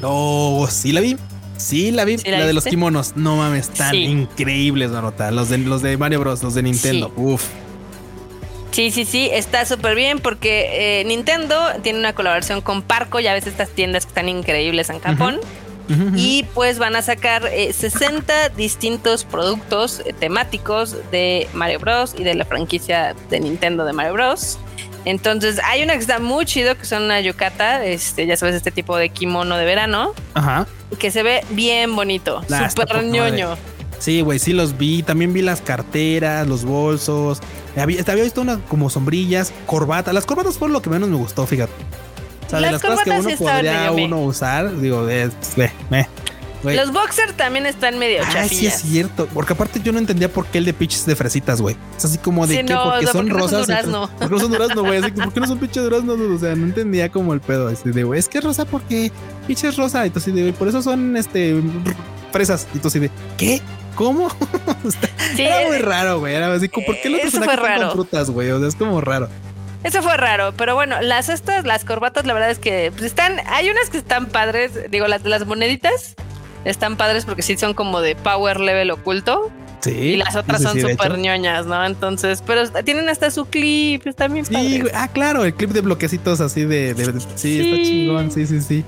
Oh, sí la vi. Sí la vi. ¿Sí la, la de los kimonos. No mames, tan sí. increíbles, Marmota. Los de, los de Mario Bros, los de Nintendo. Sí. Uf. Sí, sí, sí, está súper bien porque eh, Nintendo tiene una colaboración con Parco, ya ves estas tiendas que están increíbles en Japón, uh-huh. Uh-huh, uh-huh. Y pues van a sacar eh, sesenta distintos productos eh, temáticos de Mario Bros y de la franquicia de Nintendo de Mario Bros. Entonces hay una que está muy chido, que son una yukata, este, ya sabes, este tipo de kimono de verano, uh-huh. que se ve bien bonito, nah, súper ñoño. Madre. Sí, güey, sí los vi. También vi las carteras, los bolsos. Había, había visto unas como sombrillas, corbatas. Las corbatas fueron lo que menos me gustó, fíjate. O sea, las de las cosas que uno sí podría uno me. usar, digo, de, de, de, de. Los boxers también están medio chafillas. Ah, sí es cierto. Porque aparte yo no entendía por qué el de pinches de fresitas, güey. Es así como de sí, que no, porque no, son ¿por rosas. No son porque no son durazno, güey. ¿Por qué no son pinches duraznos? O sea, no entendía como el pedo. Así de, güey, es que es rosa porque pinches rosa. Y entonces, de, por eso son este fresas. Y entonces, de, ¿qué? ¿Cómo? Sí, era muy raro, güey. Era así, ¿por qué los personajes están con frutas, güey? O sea, es como raro. Eso fue raro, pero bueno, las estas, las corbatas, la verdad es que pues están, hay unas que están padres, digo, las las moneditas están padres porque sí son como de power level oculto. Sí. Y las otras sí, son súper sí, ñoñas, ¿no? Entonces, pero tienen hasta su clip, está bien sí, padre. Ah, claro, el clip de bloquecitos así de, de, de sí, sí, está chingón, sí, sí, sí.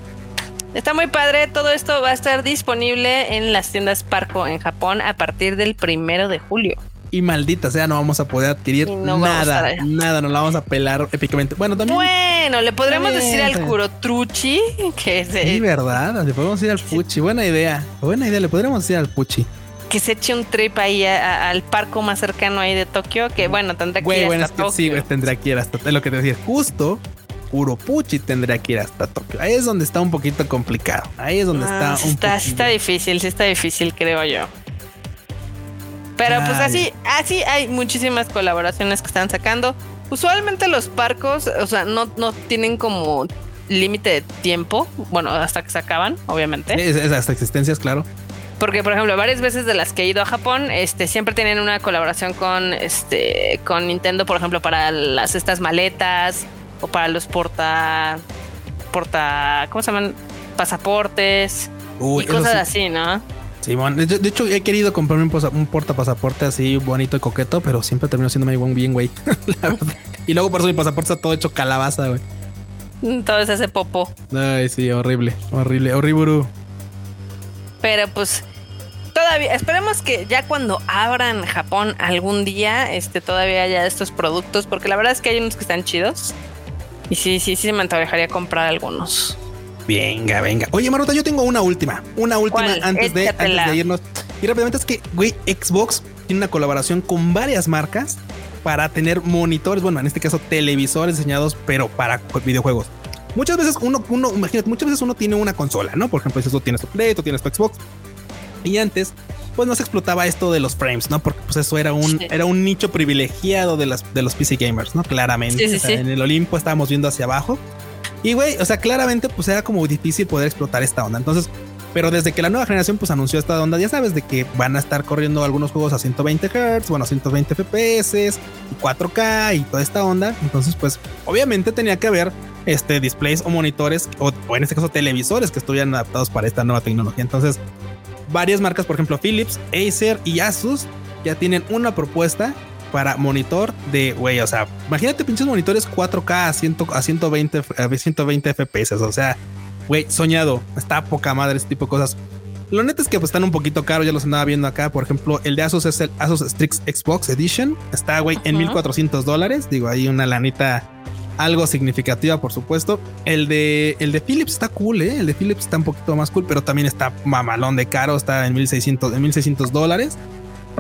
Está muy padre, todo esto va a estar disponible en las tiendas Parco en Japón a partir del primero de julio. y maldita sea, no vamos a poder adquirir no nada, a nada, nos la vamos a pelar épicamente. Bueno, también. Bueno, le podremos también decir al Curotruchi que es de... Sí, verdad, le podemos decir al Puchi, buena idea, buena idea, le podríamos decir al Puchi que se eche un trip ahí a, a, al parco más cercano ahí de Tokio, que bueno, tendrá que Güey, ir bueno, hasta es que Tokio. Sí, tendrá que ir hasta, es lo que te decía, justo Uropuchi tendría que ir hasta Tokio. Ahí es donde está un poquito complicado. Ahí es donde ah, está sí un está, poquito... está difícil, sí está difícil, creo yo. Pero Ay. pues así, así hay muchísimas colaboraciones que están sacando. Usualmente los parcos, o sea, no, no tienen como límite de tiempo. Bueno, hasta que se acaban, obviamente. Sí, es, es hasta existencias, claro. Porque, por ejemplo, varias veces de las que he ido a Japón, este, siempre tienen una colaboración con, este, con Nintendo, por ejemplo, para las estas maletas o para los porta, porta, ¿cómo se llaman? Pasaportes. Uy, y cosas sí. así, ¿no? Simón, sí, de hecho he querido comprarme un, posa, un porta pasaporte así bonito y coqueto, pero siempre termino siéndome bien, güey. La verdad. Y luego por eso mi pasaporte está todo hecho calabaza, güey. Entonces ese popó. Ay, sí, horrible, horrible, horriburu. Pero pues todavía esperemos que ya cuando abran Japón algún día, este, todavía haya estos productos, porque la verdad es que hay unos que están chidos. Y sí, sí, sí, me antojaría comprar algunos. Venga, venga. Oye, Marmota, yo tengo una última. Una última antes de, antes de irnos. Y rápidamente es que, güey, Xbox tiene una colaboración con varias marcas para tener monitores, bueno, en este caso televisores diseñados, pero para videojuegos. Muchas veces uno, uno imagínate, muchas veces uno tiene una consola, ¿no? Por ejemplo, dices tú tienes tu Play, tú tienes tu Xbox. Y antes, pues no se explotaba esto de los frames, ¿no? Porque pues eso era un, sí. era un nicho privilegiado de, las, de los P C gamers, ¿no? Claramente. Sí, sí, o sea, sí. En el Olimpo estábamos viendo hacia abajo. Y, güey, o sea, claramente, pues era como difícil poder explotar esta onda. Entonces, pero desde que la nueva generación, pues anunció esta onda, ya sabes de que van a estar corriendo algunos juegos a ciento veinte hertz, bueno, ciento veinte F P S, cuatro K y toda esta onda. Entonces, pues, obviamente tenía que haber este displays o monitores, o, o en este caso televisores que estuvieran adaptados para esta nueva tecnología. Entonces, varias marcas, por ejemplo, Philips, Acer y Asus ya tienen una propuesta para monitor de, güey, o sea, imagínate pinches monitores cuatro K a, ciento veinte F P S, o sea, güey, soñado, está poca madre ese tipo de cosas. Lo neta es que pues están un poquito caros, ya los andaba viendo acá, por ejemplo, el de Asus es el Asus Strix Xbox Edition, está, güey, en mil cuatrocientos dólares, digo, hay una lanita algo significativa, por supuesto. El de, el de Philips está cool, ¿eh? El de Philips está un poquito más cool, pero también está mamalón de caro, está en mil seiscientos dólares.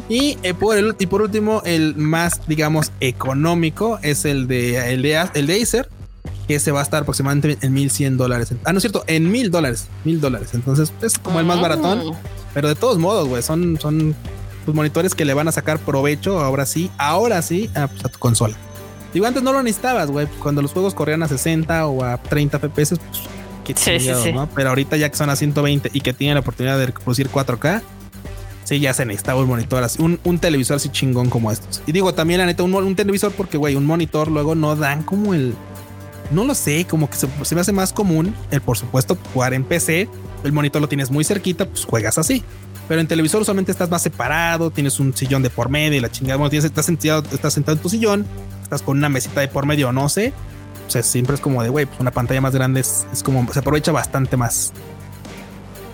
Y, eh, por el, y por último, el más, digamos, económico es el de, el de, el de Acer, que se va a estar aproximadamente en mil cien dólares. Ah, no es cierto, en mil dólares. Mil dólares. Entonces es como el más baratón. Pero de todos modos, güey, son, son pues, monitores que le van a sacar provecho ahora sí, ahora sí, a, pues, a tu consola. Digo, antes no lo necesitabas, güey. Cuando los juegos corrían a sesenta o a treinta F P S, pues qué chingado, sí, sí, sí. ¿no? Pero ahorita ya que son a ciento veinte y que tienen la oportunidad de reproducir cuatro K, sí, ya se necesitaba un monitor así, un, un televisor así chingón como estos. Y digo, también la neta, un, un televisor porque, güey, un monitor luego no dan como el... No lo sé, como que se, se me hace más común el, por supuesto, jugar en P C. El monitor lo tienes muy cerquita, pues juegas así. Pero en televisor usualmente estás más separado, tienes un sillón de por medio y la chingada. Bueno, tienes, estás, sentado, estás sentado en tu sillón, estás con una mesita de por medio, no sé. O sea, siempre es como de, güey, pues una pantalla más grande es, es como, se aprovecha bastante más.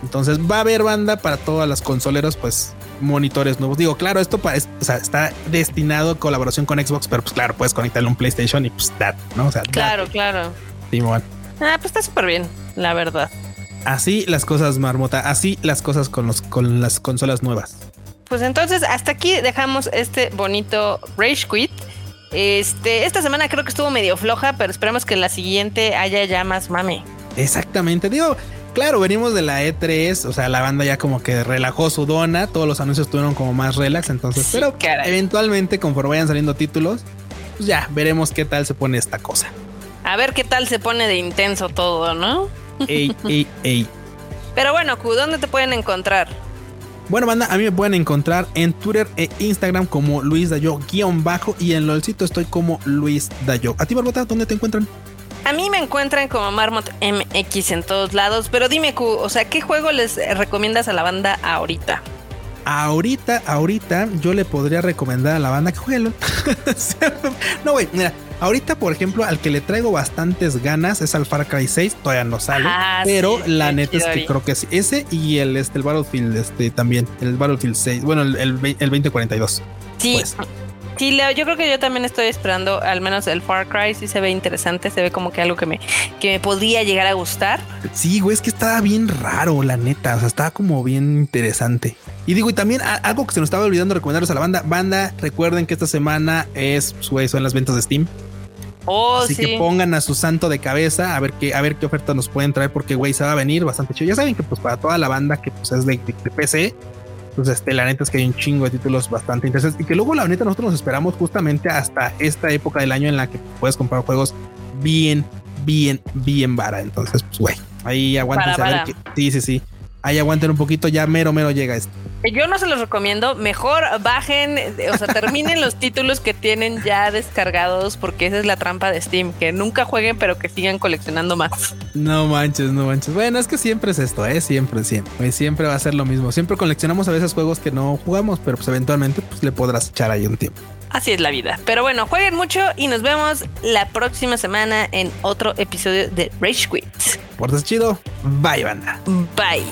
Entonces va a haber banda para todas las consoleros, pues monitores nuevos. Digo, claro, esto para, o sea, está destinado a colaboración con Xbox, pero pues claro, puedes conectarle un PlayStation y pues that, ¿no? O sea, claro, that. claro. Sí, bueno. Ah, pues está súper bien, la verdad. Así las cosas, Marmota, así las cosas con, los, con las consolas nuevas. Pues entonces, hasta aquí dejamos este bonito Rage Quit. Este, esta semana creo que estuvo medio floja, pero esperemos que la siguiente haya ya más mame. Exactamente, digo, claro, venimos de la E tres, o sea, la banda ya como que relajó su dona, todos los anuncios estuvieron como más relax, entonces, sí, pero caray. eventualmente conforme vayan saliendo títulos, pues ya veremos qué tal se pone esta cosa. A ver qué tal se pone de intenso todo, ¿no? Ey, ey, ey. Pero bueno, Q, ¿dónde te pueden encontrar? Bueno, banda, a mí me pueden encontrar en Twitter e Instagram como Luis Dayo guión bajo y en LOLcito estoy como Luis Dayo. A ti, Marmota, ¿dónde te encuentran? A mí me encuentran como Marmot M X en todos lados, pero dime, Q, o sea, ¿qué juego les recomiendas a la banda ahorita? Ahorita, ahorita, yo le podría recomendar a la banda que juegue. No, güey, mira, ahorita, por ejemplo, al que le traigo bastantes ganas es al Far Cry seis, todavía no sale, ah, pero sí, la neta es que creo que sí, ese y el, este, el Battlefield este, también, el Battlefield seis, bueno, el, el, el veinte cuarenta y dos. Sí, pues. Sí, Leo, yo creo que yo también estoy esperando, al menos el Far Cry sí se ve interesante, se ve como que algo que me, que me podría llegar a gustar. Sí, güey, es que estaba bien raro, la neta, o sea, estaba como bien interesante. Y digo, y también a, algo que se nos estaba olvidando recomendarles a la banda, banda, recuerden que esta semana es, güey, son las ventas de Steam. Oh, así sí. Que pongan a su santo de cabeza a ver qué, a ver qué oferta nos pueden traer, porque güey, se va a venir bastante chido. Ya saben que pues para toda la banda que pues es de, de, de P C, pues este, la neta es que hay un chingo de títulos bastante interesantes y que luego la neta nosotros nos esperamos justamente hasta esta época del año en la que puedes comprar juegos bien, bien, bien vara. Entonces pues güey, ahí aguántense para, para. A ver que, sí, sí, sí. Ahí aguanten un poquito, ya mero, mero llega esto. Yo no se los recomiendo, mejor bajen, o sea, terminen los títulos que tienen ya descargados, porque esa es la trampa de Steam, que nunca jueguen, pero que sigan coleccionando más. No manches, no manches. Bueno, es que siempre es esto, ¿eh? Siempre, siempre. Siempre va a ser lo mismo. Siempre coleccionamos a veces juegos que no jugamos, pero pues eventualmente pues, le podrás echar ahí un tiempo. Así es la vida. Pero bueno, jueguen mucho y nos vemos la próxima semana en otro episodio de Rage Quit. Pórtense chido. Bye, banda. Bye.